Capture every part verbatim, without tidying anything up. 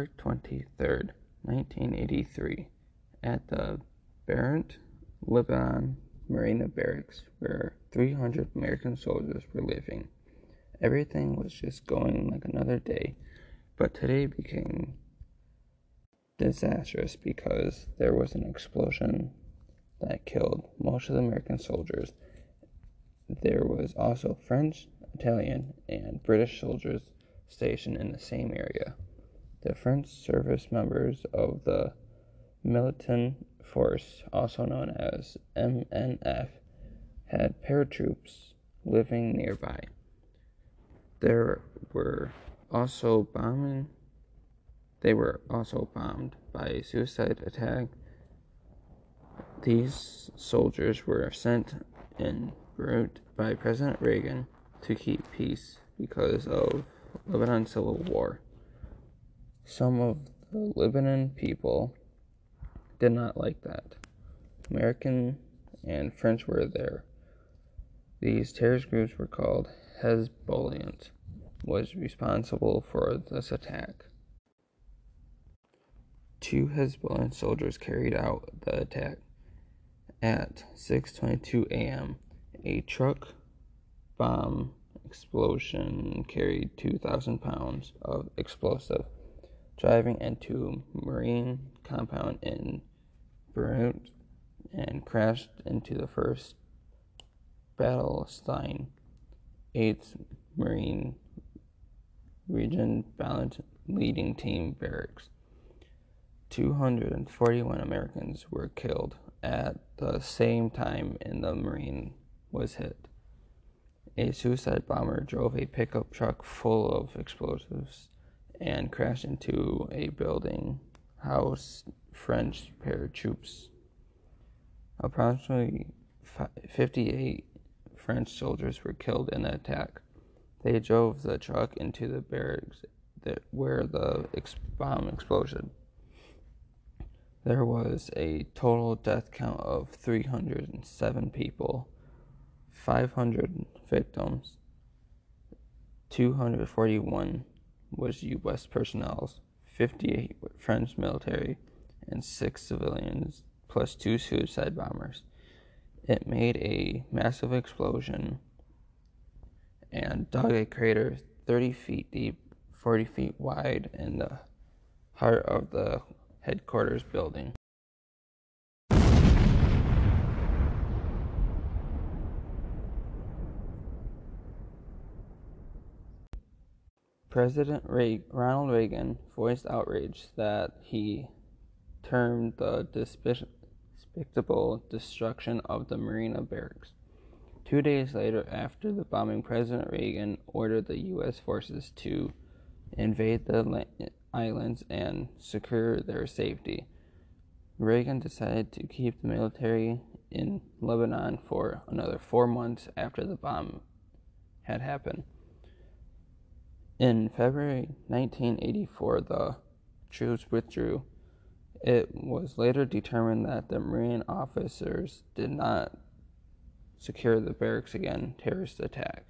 November twenty-third, nineteen eighty-three, at the Beirut, Lebanon, Marina Barracks, where three hundred American soldiers were living. Everything was just going like another day, but today became disastrous because there was an explosion that killed most of the American soldiers. There was also French, Italian, and British soldiers stationed in the same area. The French service members of the militant force, also known as M N F, had paratroops living nearby. There were also bombing. They were also bombed by suicide attack. These soldiers were sent in Beirut by President Reagan to keep peace because of Lebanon Civil War. Some of the Lebanon people did not like that. American and French were there. These terrorist groups were called Hezbollah, was responsible for this attack. Two Hezbollah soldiers carried out the attack. At six twenty-two a.m., a truck bomb explosion carried two thousand pounds of explosive, driving into a Marine compound in Beirut and crashed into the first Battalion, eighth Marine Region Balance Leading Team Barracks. two hundred forty-one Americans were killed at the same time, and the Marine was hit. A suicide bomber drove a pickup truck full of explosives and crashed into a building, housed French paratroops. Approximately fifty-eight French soldiers were killed in the attack. They drove the truck into the barracks that where the ex- bomb exploded. There was a total death count of three hundred seven people, five hundred victims, two hundred forty-one was U S personnel, fifty-eight French military, and six civilians, plus two suicide bombers. It made a massive explosion and dug a crater thirty feet deep, forty feet wide in the heart of the headquarters building. President Re- Ronald Reagan voiced outrage that he termed the despi- despicable destruction of the Marina Barracks. Two days later, after the bombing, President Reagan ordered the U S forces to invade the la- islands and secure their safety. Reagan decided to keep the military in Lebanon for another four months after the bomb had happened. In February nineteen eighty-four, the troops withdrew. It was later determined that the Marine officers did not secure the barracks again. Terrorist attack.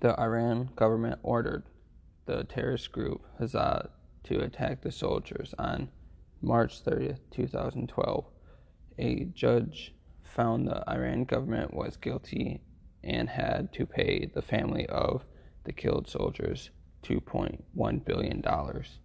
The Iran government ordered the terrorist group Hezbollah to attack the soldiers on March thirtieth, twenty twelve. A judge found the Iran government was guilty and had to pay the family of the killed soldiers two point one billion dollars.